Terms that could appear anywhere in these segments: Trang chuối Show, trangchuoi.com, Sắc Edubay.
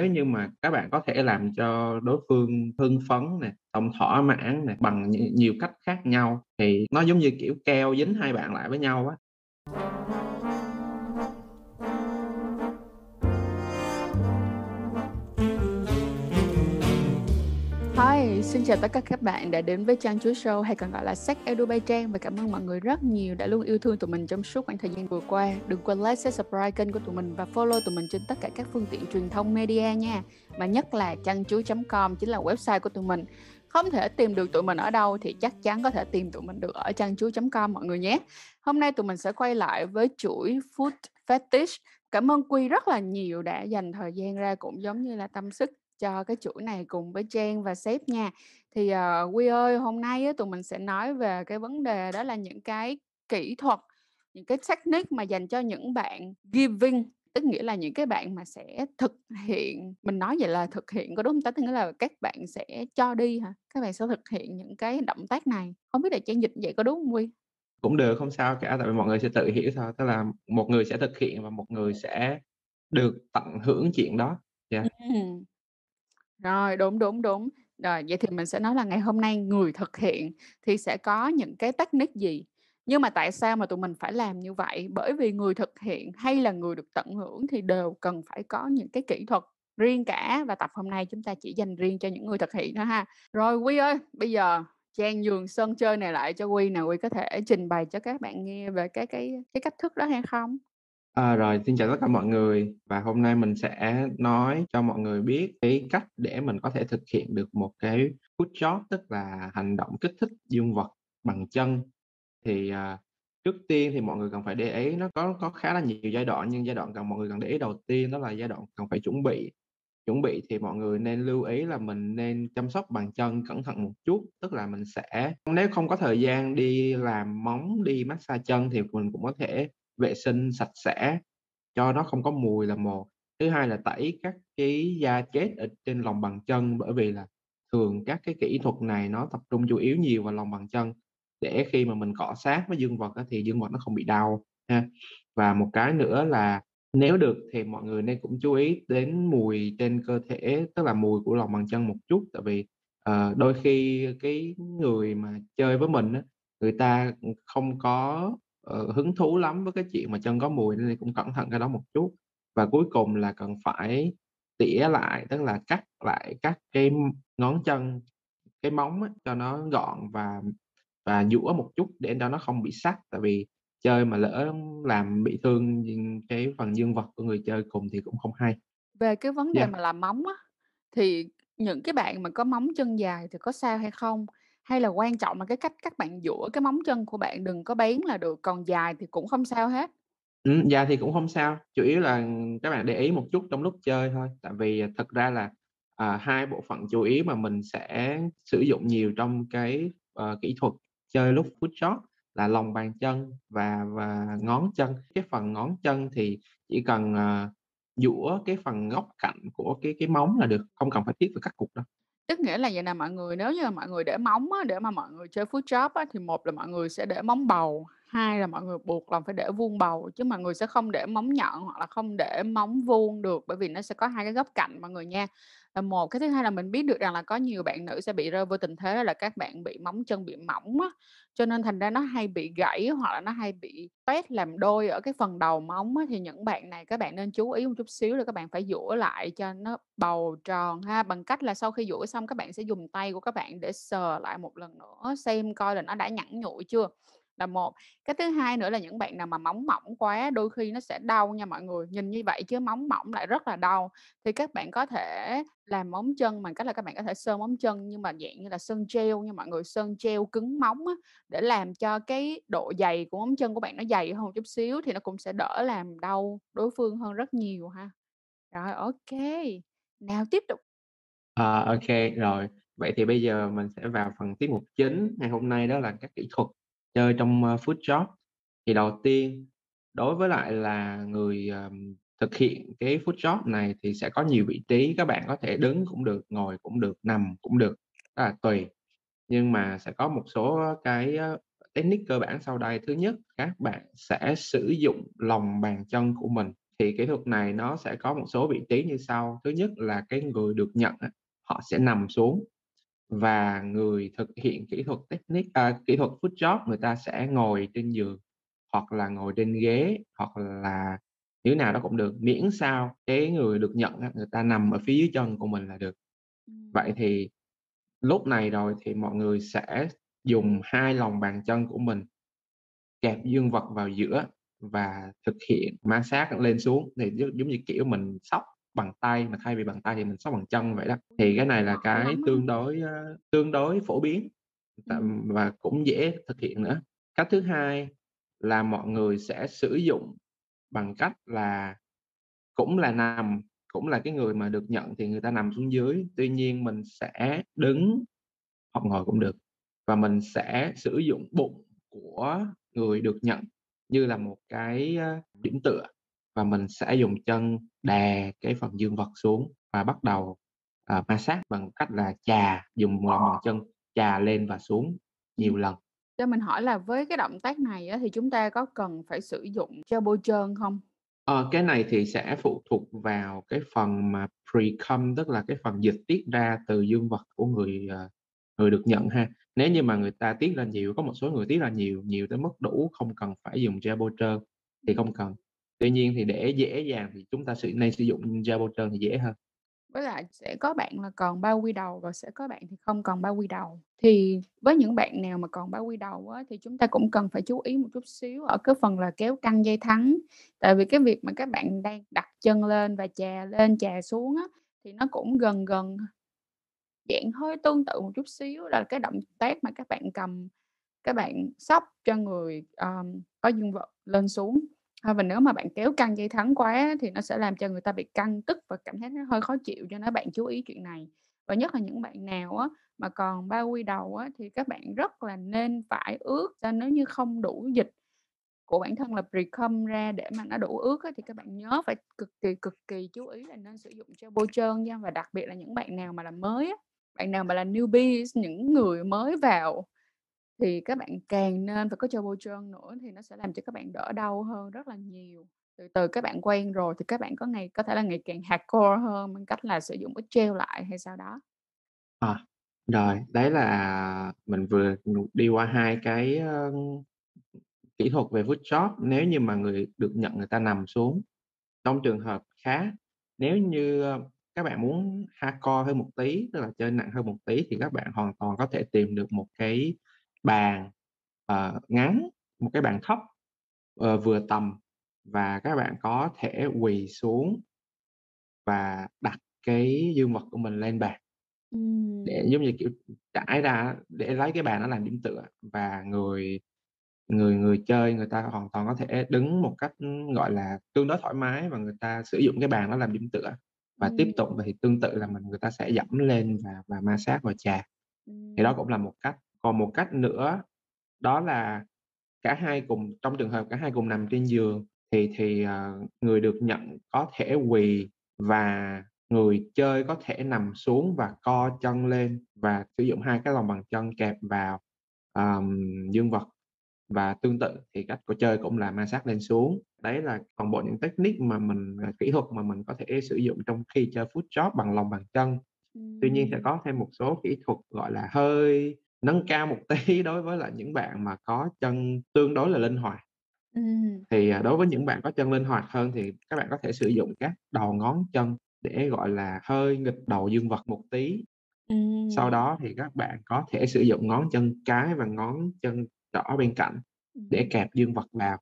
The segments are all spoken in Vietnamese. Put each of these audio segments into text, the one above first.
nếu như mà các bạn có thể làm cho đối phương hưng phấn nè, tổng thỏa mãn nè, bằng nhiều cách khác nhau thì nó giống như kiểu keo dính hai bạn lại với nhau á. Hi, xin chào tất cả các bạn đã đến với Trang Chuối Show hay còn gọi là Sắc Edubay Trang, và cảm ơn mọi người rất nhiều đã luôn yêu thương tụi mình trong suốt khoảng thời gian vừa qua. Đừng quên like, share, subscribe kênh của tụi mình và follow tụi mình trên tất cả các phương tiện truyền thông media nha. Mà nhất là trangchuoi.com chính là website của tụi mình. Không thể tìm được tụi mình ở đâu thì chắc chắn có thể tìm tụi mình được ở trangchuoi.com mọi người nhé. Hôm nay tụi mình sẽ quay lại với chuỗi Food Fetish. Cảm ơn Quy rất là nhiều đã dành thời gian ra cũng giống như là tâm sức cho cái chuỗi này cùng với Trang và sếp nha. Thì Quy ơi, hôm nay á, tụi mình sẽ nói về cái vấn đề đó là những cái kỹ thuật, những cái technique mà dành cho những bạn giving, tức nghĩa là những cái bạn mà sẽ thực hiện, mình nói vậy là thực hiện có đúng không ta, tức nghĩa là các bạn sẽ cho đi hả? Các bạn sẽ thực hiện những cái động tác này. Không biết là Trang dịch vậy có đúng không Quy? Cũng được, không sao cả, tại vì mọi người sẽ tự hiểu thôi. Tức là một người sẽ thực hiện và một người sẽ được tận hưởng chuyện đó. Yeah. Rồi, đúng. Rồi, vậy thì mình sẽ nói là ngày hôm nay người thực hiện thì sẽ có những cái technique gì. Nhưng mà tại sao mà tụi mình phải làm như vậy? Bởi vì người thực hiện hay là người được tận hưởng thì đều cần phải có những cái kỹ thuật riêng cả. Và tập hôm nay chúng ta chỉ dành riêng cho những người thực hiện thôi ha. Rồi Quy ơi, bây giờ Trang nhường sân chơi này lại cho Quy nè. Quy có thể trình bày cho các bạn nghe về cái cách thức đó hay không? Rồi, xin chào tất cả mọi người, và hôm nay mình sẽ nói cho mọi người biết cái cách để mình có thể thực hiện được một cái foot job, tức là hành động kích thích dương vật bằng chân. Thì trước tiên thì mọi người cần phải để ý, nó có khá là nhiều giai đoạn, nhưng giai đoạn mọi người cần để ý đầu tiên đó là giai đoạn cần phải chuẩn bị. Chuẩn bị thì mọi người nên lưu ý là mình nên chăm sóc bàn chân cẩn thận một chút, tức là mình sẽ, nếu không có thời gian đi làm móng, đi massage chân thì mình cũng có thể vệ sinh sạch sẽ cho nó không có mùi là một. Thứ hai là tẩy các cái da chết ở trên lòng bàn chân, bởi vì là thường các cái kỹ thuật này nó tập trung chủ yếu nhiều vào lòng bàn chân, để khi mà mình cọ sát với dương vật thì dương vật nó không bị đau ha. Và một cái nữa là nếu được thì mọi người nên cũng chú ý đến mùi trên cơ thể, tức là mùi của lòng bàn chân một chút, tại vì đôi khi cái người mà chơi với mình người ta không có hứng thú lắm với cái chuyện mà chân có mùi, nên cũng cẩn thận cái đó một chút. Và cuối cùng là cần phải tỉa lại, tức là cắt lại các cái ngón chân, cái móng ấy, cho nó gọn và dũa một chút để cho nó không bị sắc, tại vì chơi mà lỡ làm bị thương cái phần dương vật của người chơi cùng thì cũng không hay. Về cái vấn đề mà làm móng á, thì những cái bạn mà có móng chân dài thì có sao hay không? Hay là quan trọng là cái cách các bạn dũa cái móng chân của bạn đừng có bén là được, còn dài thì cũng không sao hết? Dài thì cũng không sao, chủ yếu là các bạn để ý một chút trong lúc chơi thôi. Tại vì thật ra là hai bộ phận chủ yếu mà mình sẽ sử dụng nhiều trong cái kỹ thuật chơi lúc foot shot là lòng bàn chân và ngón chân. Cái phần ngón chân thì chỉ cần dũa cái phần góc cạnh của cái móng là được, không cần phải thiết phải cắt cục đâu. Tức nghĩa là vậy nè mọi người, nếu như là mọi người để móng á, để mà mọi người chơi foot job á, thì một là mọi người sẽ để móng bầu, hai là mọi người buộc lòng phải để vuông bầu, chứ mọi người sẽ không để móng nhọn hoặc là không để móng vuông được, bởi vì nó sẽ có hai cái góc cạnh mọi người nha. Và một cái thứ hai là mình biết được rằng là có nhiều bạn nữ sẽ bị rơi vô tình thế là các bạn bị móng chân bị mỏng á, cho nên thành ra nó hay bị gãy hoặc là nó hay bị pét làm đôi ở cái phần đầu móng á, thì những bạn này các bạn nên chú ý một chút xíu là các bạn phải dũa lại cho nó bầu tròn ha, bằng cách là sau khi dũa xong các bạn sẽ dùng tay của các bạn để sờ lại một lần nữa xem coi là nó đã nhẵn nhụi chưa, là một. Cái thứ hai nữa là những bạn nào mà móng mỏng quá đôi khi nó sẽ đau nha mọi người, nhìn như vậy chứ móng mỏng lại rất là đau, thì các bạn có thể làm móng chân bằng cách là các bạn có thể sơn móng chân nhưng mà dạng như là sơn gel nha mọi người, sơn gel cứng móng á, để làm cho cái độ dày của móng chân của bạn nó dày hơn một chút xíu thì nó cũng sẽ đỡ làm đau đối phương hơn rất nhiều ha. Rồi ok, nào tiếp tục. Ok rồi, vậy thì bây giờ mình sẽ vào phần tiết mục chính ngày hôm nay, đó là các kỹ thuật chơi trong foot job. Thì đầu tiên đối với lại là người thực hiện cái foot job này thì sẽ có nhiều vị trí, các bạn có thể đứng cũng được, ngồi cũng được, nằm cũng được, đó là tùy. Nhưng mà sẽ có một số cái technique cơ bản sau đây. Thứ nhất, các bạn sẽ sử dụng lòng bàn chân của mình thì kỹ thuật này nó sẽ có một số vị trí như sau. Thứ nhất là cái người được nhận họ sẽ nằm xuống và người thực hiện kỹ thuật foot job người ta sẽ ngồi trên giường hoặc là ngồi trên ghế hoặc là như nào đó cũng được, miễn sao cái người được nhận người ta nằm ở phía dưới chân của mình là được. Vậy thì lúc này rồi thì mọi người sẽ dùng hai lòng bàn chân của mình kẹp dương vật vào giữa và thực hiện ma sát lên xuống, thì giống như kiểu mình xóc bằng tay mà thay vì bằng tay thì mình xóc bằng chân vậy đó. Thì cái này là cái tương đối phổ biến và cũng dễ thực hiện nữa. Cách thứ hai là mọi người sẽ sử dụng bằng cách là cũng là nằm, cũng là cái người mà được nhận thì người ta nằm xuống dưới, tuy nhiên mình sẽ đứng hoặc ngồi cũng được, và mình sẽ sử dụng bụng của người được nhận như là một cái điểm tựa và mình sẽ dùng chân đè cái phần dương vật xuống và bắt đầu ma sát bằng cách là chà, dùng lòng bàn chân chà lên và xuống nhiều lần. Cho mình hỏi là với cái động tác này thì chúng ta có cần phải sử dụng gel bôi trơn không? Cái này thì sẽ phụ thuộc vào cái phần mà pre-cum, tức là cái phần dịch tiết ra từ dương vật của người được nhận ha. Nếu như mà người ta tiết ra nhiều, có một số người tiết ra nhiều tới mức đủ không cần phải dùng gel bôi trơn thì không cần. Tuy nhiên thì để dễ dàng thì chúng ta nên sử dụng gel bôi trơn thì dễ hơn. Với lại sẽ có bạn là còn bao quy đầu và sẽ có bạn thì không còn bao quy đầu. Thì với những bạn nào mà còn bao quy đầu á, thì chúng ta cũng cần phải chú ý một chút xíu ở cái phần là kéo căng dây thắng. Tại vì cái việc mà các bạn đang đặt chân lên và chà lên chà xuống á, thì nó cũng gần dạng hơi tương tự một chút xíu là cái động tác mà các bạn cầm, các bạn xóc cho người có dương vật lên xuống. Và nếu mà bạn kéo căng dây thắng quá thì nó sẽ làm cho người ta bị căng tức và cảm thấy nó hơi khó chịu, cho nên bạn chú ý chuyện này. Và nhất là những bạn nào mà còn bao quy đầu thì các bạn rất là nên phải ướt, cho nếu như không đủ dịch của bản thân là pre-cum ra để mà nó đủ ướt thì các bạn nhớ phải cực kỳ chú ý là nên sử dụng gel bôi trơn nha. Và đặc biệt là những bạn nào mà là mới, bạn nào mà là newbie, những người mới vào thì các bạn càng nên phải có gel bôi trơn nữa, thì nó sẽ làm cho các bạn đỡ đau hơn rất là nhiều. Từ từ các bạn quen rồi thì các bạn có thể là ngày càng hardcore hơn bằng cách là sử dụng cái gel lại hay sao đó. Rồi, đấy là mình vừa đi qua hai cái kỹ thuật về foot job. Nếu như mà người được nhận người ta nằm xuống, trong trường hợp khác nếu như các bạn muốn hardcore hơn một tí, tức là chơi nặng hơn một tí, thì các bạn hoàn toàn có thể tìm được một cái bàn ngắn, một cái bàn thấp vừa tầm, và các bạn có thể quỳ xuống và đặt cái dương vật của mình lên bàn để giống như kiểu trải ra để lấy cái bàn nó làm điểm tựa, và người chơi người ta hoàn toàn có thể đứng một cách gọi là tương đối thoải mái và người ta sử dụng cái bàn nó làm điểm tựa và tiếp tục. Và thì tương tự là người ta sẽ dẫm lên và ma sát và chà, thì đó cũng là một cách. Còn một cách nữa đó là trong trường hợp cả hai cùng nằm trên giường thì người được nhận có thể quỳ và người chơi có thể nằm xuống và co chân lên và sử dụng hai cái lòng bàn chân kẹp vào dương vật, và tương tự thì cách của chơi cũng là ma sát lên xuống. Đấy là toàn bộ những technique kỹ thuật mà mình có thể sử dụng trong khi chơi foot job bằng lòng bàn chân. Tuy nhiên sẽ có thêm một số kỹ thuật gọi là hơi nâng cao một tí đối với là những bạn mà có chân tương đối là linh hoạt. Thì đối với những bạn có chân linh hoạt hơn thì các bạn có thể sử dụng các đầu ngón chân để gọi là hơi nghịch đầu dương vật một tí. Sau đó thì các bạn có thể sử dụng ngón chân cái và ngón chân trỏ bên cạnh để kẹp dương vật vào.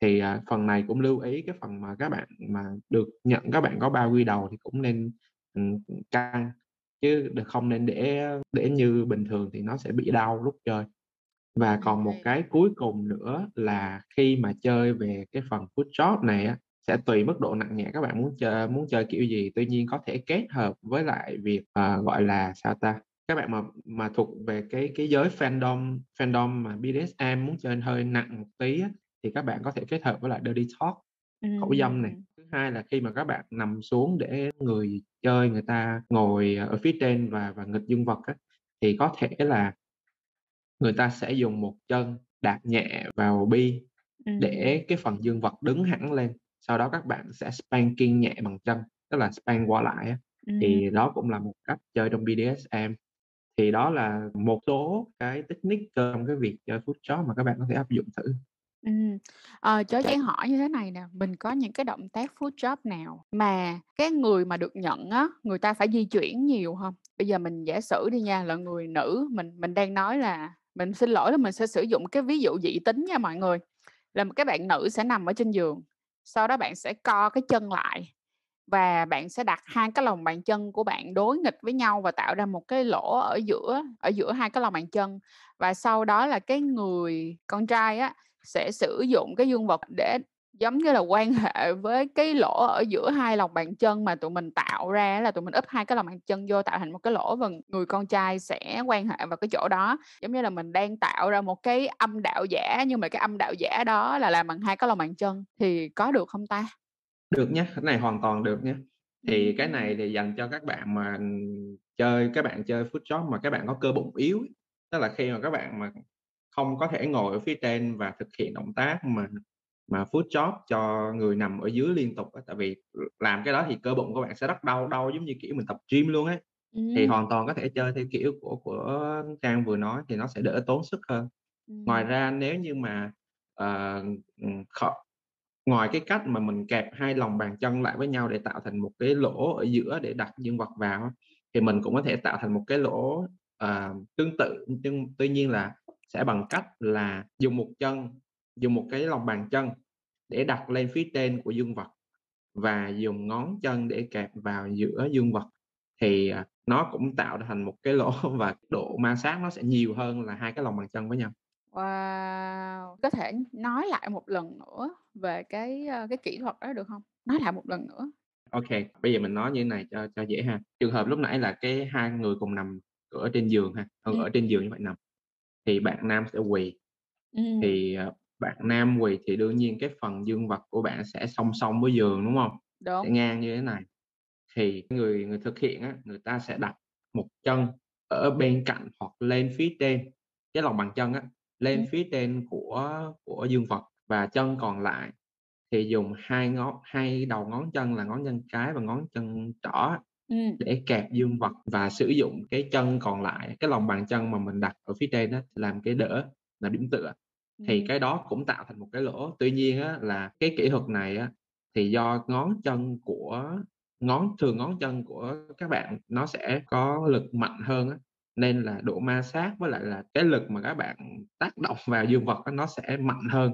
Thì phần này cũng lưu ý, cái phần mà các bạn mà được nhận các bạn có bao quy đầu thì cũng nên căng, chứ không nên để như bình thường thì nó sẽ bị đau lúc chơi. Và còn một cái cuối cùng nữa là khi mà chơi về cái phần foot job này sẽ tùy mức độ nặng nhẹ các bạn muốn chơi kiểu gì. Tuy nhiên có thể kết hợp với lại việc gọi là các bạn mà thuộc về cái giới fandom mà BDSM muốn chơi hơi nặng một tí thì các bạn có thể kết hợp với lại dirty talk, khẩu dâm này. Thứ hai là khi mà các bạn nằm xuống để người chơi người ta ngồi ở phía trên và nghịch dương vật thì có thể là người ta sẽ dùng một chân đạp nhẹ vào bi để cái phần dương vật đứng hẳn lên. sau đó các bạn sẽ spanking nhẹ bằng chân, tức là spank qua lại. Thì đó cũng là một cách chơi trong BDSM. Thì đó là một số cái technique trong cái việc chơi footshot mà các bạn có thể áp dụng thử. Chớ Giang hỏi như thế này nè, mình có những cái động tác footshot nào mà cái người mà được nhận á, người ta phải di chuyển nhiều không? Bây giờ mình giả sử đi nha, là người nữ, mình đang nói là, mình xin lỗi là mình sẽ sử dụng cái ví dụ dị tính nha mọi người, là một cái bạn nữ sẽ nằm ở trên giường, sau đó bạn sẽ co cái chân lại và bạn sẽ đặt hai cái lòng bàn chân của bạn đối nghịch với nhau và tạo ra một cái lỗ ở giữa hai cái lòng bàn chân, và sau đó là cái người con trai á sẽ sử dụng cái dương vật để giống như là quan hệ với cái lỗ ở giữa hai lòng bàn chân mà tụi mình tạo ra, là tụi mình úp hai cái lòng bàn chân vô tạo thành một cái lỗ và người con trai sẽ quan hệ vào cái chỗ đó, giống như là mình đang tạo ra một cái âm đạo giả, nhưng mà cái âm đạo giả đó là làm bằng hai cái lòng bàn chân. Thì có được không ta? Được nhé, cái này hoàn toàn được nhé. Thì cái này thì dành cho các bạn mà chơi, các bạn chơi footshot mà các bạn có cơ bụng yếu, tức là khi mà các bạn mà không có thể ngồi ở phía trên và thực hiện động tác mà footshot cho người nằm ở dưới liên tục, tại vì làm cái đó thì cơ bụng của bạn sẽ rất đau giống như kiểu mình tập gym luôn ấy. Thì hoàn toàn có thể chơi theo kiểu của Trang vừa nói thì nó sẽ đỡ tốn sức hơn. Ngoài ra nếu như mà ngoài cái cách mà mình kẹp hai lòng bàn chân lại với nhau để tạo thành một cái lỗ ở giữa để đặt dương vật vào, thì mình cũng có thể tạo thành một cái lỗ tương tự, nhưng tuy nhiên là sẽ bằng cách là dùng một cái lòng bàn chân để đặt lên phía trên của dương vật và dùng ngón chân để kẹp vào giữa dương vật, thì nó cũng tạo thành một cái lỗ và độ ma sát nó sẽ nhiều hơn là hai cái lòng bàn chân với nhau. Wow, có thể nói lại một lần nữa về cái kỹ thuật đó được không? Nói lại một lần nữa. Ok, bây giờ mình nói như thế này cho dễ ha. Trường hợp lúc nãy là cái hai người cùng nằm ở trên giường ha, ở trên giường như vậy nằm, thì bạn nam sẽ quỳ. Thì bạn nam quỳ thì đương nhiên cái phần dương vật của bạn sẽ song song với giường đúng không? Đúng. Sẽ ngang như thế này. Thì người thực hiện á, người ta sẽ đặt một chân ở bên cạnh hoặc lên phía trên cái lòng bàn chân á, lên phía trên của dương vật, và chân còn lại thì dùng hai đầu ngón chân là ngón chân cái và ngón chân trỏ để kẹp dương vật và sử dụng cái chân còn lại, cái lòng bàn chân mà mình đặt ở phía trên đó làm cái đỡ, là điểm tựa. Thì cái đó cũng tạo thành một cái lỗ. Tuy nhiên á, là cái kỹ thuật này á, thì do ngón chân của các bạn nó sẽ có lực mạnh hơn á, nên là độ ma sát với lại là cái lực mà các bạn tác động vào dương vật đó, nó sẽ mạnh hơn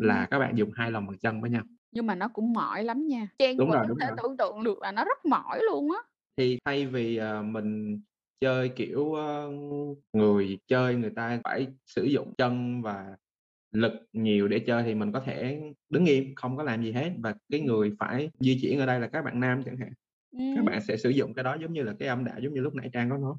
là các bạn dùng hai lòng bàn chân với nhau. Nhưng mà nó cũng mỏi lắm nha. Trang cũng có thể tưởng tượng được là nó rất mỏi luôn á. Thì thay vì mình chơi kiểu người chơi người ta phải sử dụng chân và lực nhiều để chơi, thì mình có thể đứng im không có làm gì hết, và cái người phải di chuyển ở đây là các bạn nam chẳng hạn. Các bạn sẽ sử dụng cái đó giống như là cái âm đạo, giống như lúc nãy Trang có nói.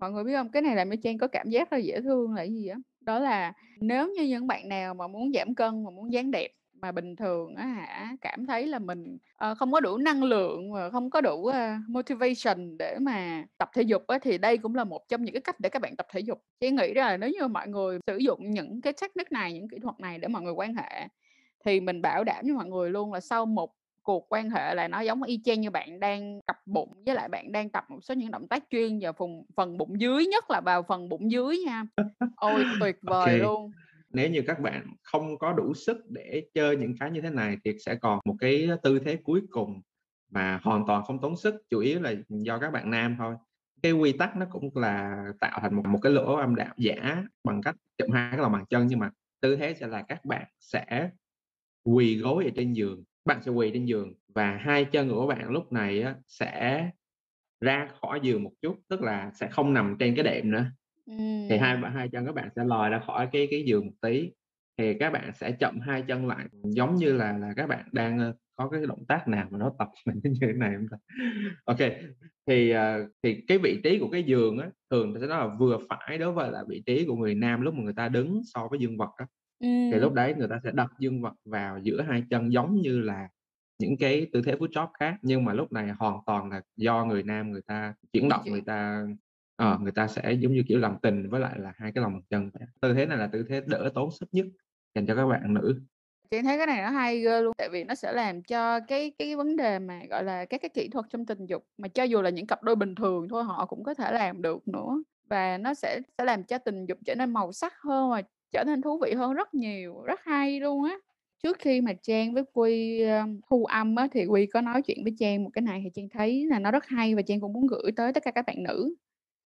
Mọi người biết không, cái này làm cho Trang có cảm giác rất là dễ thương là gì á. Đó là nếu như những bạn nào mà muốn giảm cân, mà muốn dáng đẹp, mà bình thường á hả, cảm thấy là mình không có đủ năng lượng, không có đủ motivation để mà tập thể dục á, thì đây cũng là một trong những cái cách để các bạn tập thể dục. Trang nghĩ là nếu như mọi người sử dụng những cái technique này, những kỹ thuật này để mọi người quan hệ, thì mình bảo đảm với mọi người luôn là sau một cuộc quan hệ là nó giống y chang như bạn đang cặp bụng, với lại bạn đang tập một số những động tác chuyên vào phần bụng dưới, nhất là vào phần bụng dưới nha. Ôi tuyệt vời luôn. Nếu như các bạn không có đủ sức để chơi những cái như thế này thì sẽ còn một cái tư thế cuối cùng mà hoàn toàn không tốn sức, chủ yếu là do các bạn nam thôi. Cái quy tắc nó cũng là tạo thành một cái lỗ âm đạo giả bằng cách chụm hai cái lòng bàn chân, nhưng mà tư thế sẽ là các bạn sẽ quỳ gối ở trên giường. Bạn sẽ quỳ trên giường và hai chân của bạn lúc này á, sẽ ra khỏi giường một chút, tức là sẽ không nằm trên cái đệm nữa. Thì hai chân các bạn sẽ lòi ra khỏi cái giường một tí, thì các bạn sẽ chậm hai chân lại giống như là các bạn đang có cái động tác nào mà nó tập mình như thế này không? Ok, thì cái vị trí của cái giường á, thường sẽ là vừa phải đối với là vị trí của người nam lúc mà người ta đứng so với dương vật á. Thì lúc đấy người ta sẽ đặt dương vật vào giữa hai chân giống như là những cái tư thế footshot khác, nhưng mà lúc này hoàn toàn là do người nam người ta chuyển động, người ta sẽ giống như kiểu làm tình với lại là hai cái lòng bàn chân. Tư thế này là tư thế đỡ tốn sức nhất dành cho các bạn nữ. Chị thấy cái này nó hay ghê luôn, tại vì nó sẽ làm cho cái vấn đề mà gọi là các cái kỹ thuật trong tình dục mà cho dù là những cặp đôi bình thường thôi họ cũng có thể làm được nữa, và nó sẽ làm cho tình dục trở nên màu sắc hơn và trở nên thú vị hơn rất nhiều, rất hay luôn á. Trước khi mà Trang với Quy thu âm á, thì Quy có nói chuyện với Trang một cái này thì Trang thấy là nó rất hay, và Trang cũng muốn gửi tới tất cả các bạn nữ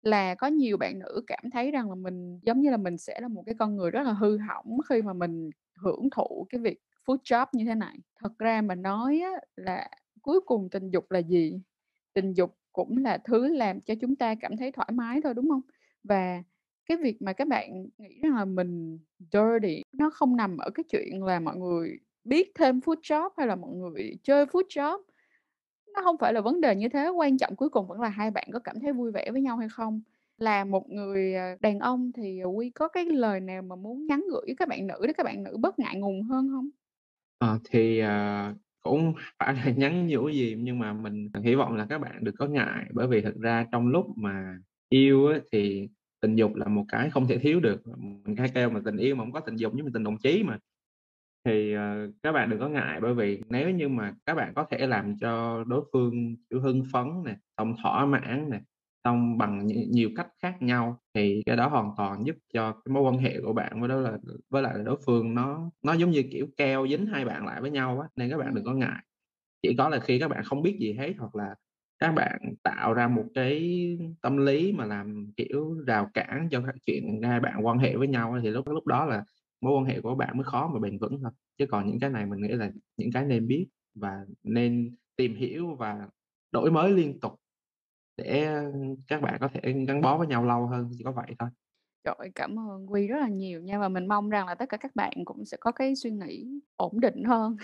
là có nhiều bạn nữ cảm thấy rằng là mình giống như là mình sẽ là một cái con người rất là hư hỏng khi mà mình hưởng thụ cái việc food job như thế này. Thật ra mà nói á, là cuối cùng tình dục là gì? Tình dục cũng là thứ làm cho chúng ta cảm thấy thoải mái thôi, đúng không? Và cái việc mà các bạn nghĩ rằng là mình dirty, nó không nằm ở cái chuyện là mọi người biết thêm food job hay là mọi người chơi food job. Nó không phải là vấn đề như thế. Quan trọng cuối cùng vẫn là hai bạn có cảm thấy vui vẻ với nhau hay không. Là một người đàn ông thì Huy có cái lời nào mà muốn nhắn gửi với các bạn nữ để các bạn nữ bớt ngại ngùng hơn không? Cũng phải là nhắn nhủ gì, nhưng mà mình hy vọng là các bạn đừng có ngại, bởi vì thật ra trong lúc mà yêu ấy, thì tình dục là một cái không thể thiếu được. Mình hay kêu mà tình yêu mà không có tình dục nhưng mà tình đồng chí mà. Thì các bạn đừng có ngại, bởi vì nếu như mà các bạn có thể làm cho đối phương hưng phấn này, xong thỏa mãn này, xong bằng nhiều cách khác nhau, thì cái đó hoàn toàn giúp cho cái mối quan hệ của bạn với lại đối phương nó giống như kiểu keo dính hai bạn lại với nhau á. Nên các bạn đừng có ngại. Chỉ có là khi các bạn không biết gì hết, hoặc là các bạn tạo ra một cái tâm lý mà làm kiểu rào cản cho các chuyện hai bạn quan hệ với nhau, thì lúc đó là mối quan hệ của bạn mới khó mà bền vững thôi. Chứ còn những cái này mình nghĩ là những cái nên biết và nên tìm hiểu và đổi mới liên tục để các bạn có thể gắn bó với nhau lâu hơn, chỉ có vậy thôi. Trời ơi, cảm ơn Quy rất là nhiều nha, và mình mong rằng là tất cả các bạn cũng sẽ có cái suy nghĩ ổn định hơn,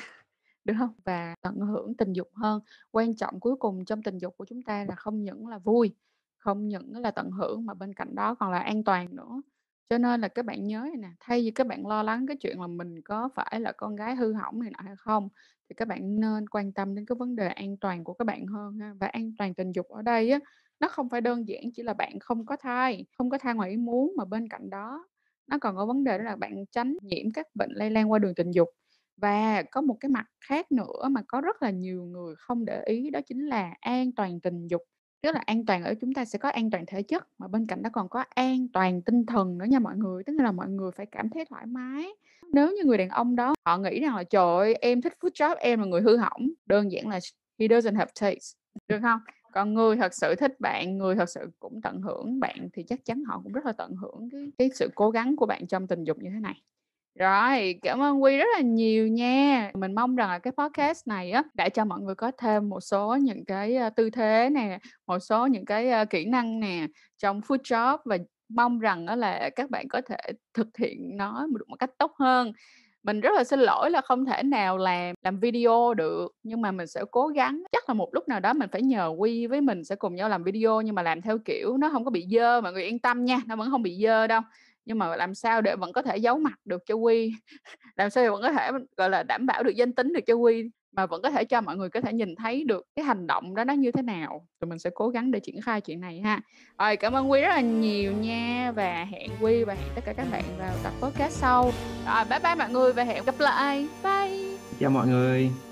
được không? Và tận hưởng tình dục hơn. Quan trọng cuối cùng trong tình dục của chúng ta là không những là vui, không những là tận hưởng, mà bên cạnh đó còn là an toàn nữa. Cho nên là các bạn nhớ nè, thay vì các bạn lo lắng cái chuyện là mình có phải là con gái hư hỏng này nọ hay không, thì các bạn nên quan tâm đến cái vấn đề an toàn của các bạn hơn ha. Và an toàn tình dục ở đây á, nó không phải đơn giản chỉ là bạn không có thai ngoài ý muốn, mà bên cạnh đó nó còn có vấn đề đó là bạn tránh nhiễm các bệnh lây lan qua đường tình dục. Và có một cái mặt khác nữa mà có rất là nhiều người không để ý, đó chính là an toàn tình dục. Tức là an toàn ở chúng ta sẽ có an toàn thể chất, mà bên cạnh đó còn có an toàn tinh thần nữa nha mọi người. Tức là mọi người phải cảm thấy thoải mái. Nếu như người đàn ông đó họ nghĩ rằng là trời ơi, em thích food job, em là người hư hỏng, đơn giản là he doesn't have taste, được không? Còn người thật sự thích bạn, người thật sự cũng tận hưởng bạn, thì chắc chắn họ cũng rất là tận hưởng cái sự cố gắng của bạn trong tình dục như thế này. Rồi, cảm ơn Quy rất là nhiều nha. Mình mong rằng là cái podcast này á, đã cho mọi người có thêm một số những cái tư thế nè, một số những cái kỹ năng nè trong food job, và mong rằng á, là các bạn có thể thực hiện nó một cách tốt hơn. Mình rất là xin lỗi là không thể nào làm video được, nhưng mà mình sẽ cố gắng. Chắc là một lúc nào đó mình phải nhờ Quy với mình sẽ cùng nhau làm video, nhưng mà làm theo kiểu nó không có bị dơ. Mọi người yên tâm nha, nó vẫn không bị dơ đâu, nhưng mà làm sao để vẫn có thể giấu mặt được cho Quy, làm sao để vẫn có thể gọi là đảm bảo được danh tính được cho Quy, mà vẫn có thể cho mọi người có thể nhìn thấy được cái hành động đó nó như thế nào. Tụi mình sẽ cố gắng để triển khai chuyện này ha. Rồi, cảm ơn Quy rất là nhiều nha, và hẹn Quy và hẹn tất cả các bạn vào tập podcast sau. Rồi, bye bye mọi người và hẹn gặp lại. Bye. Chào mọi người.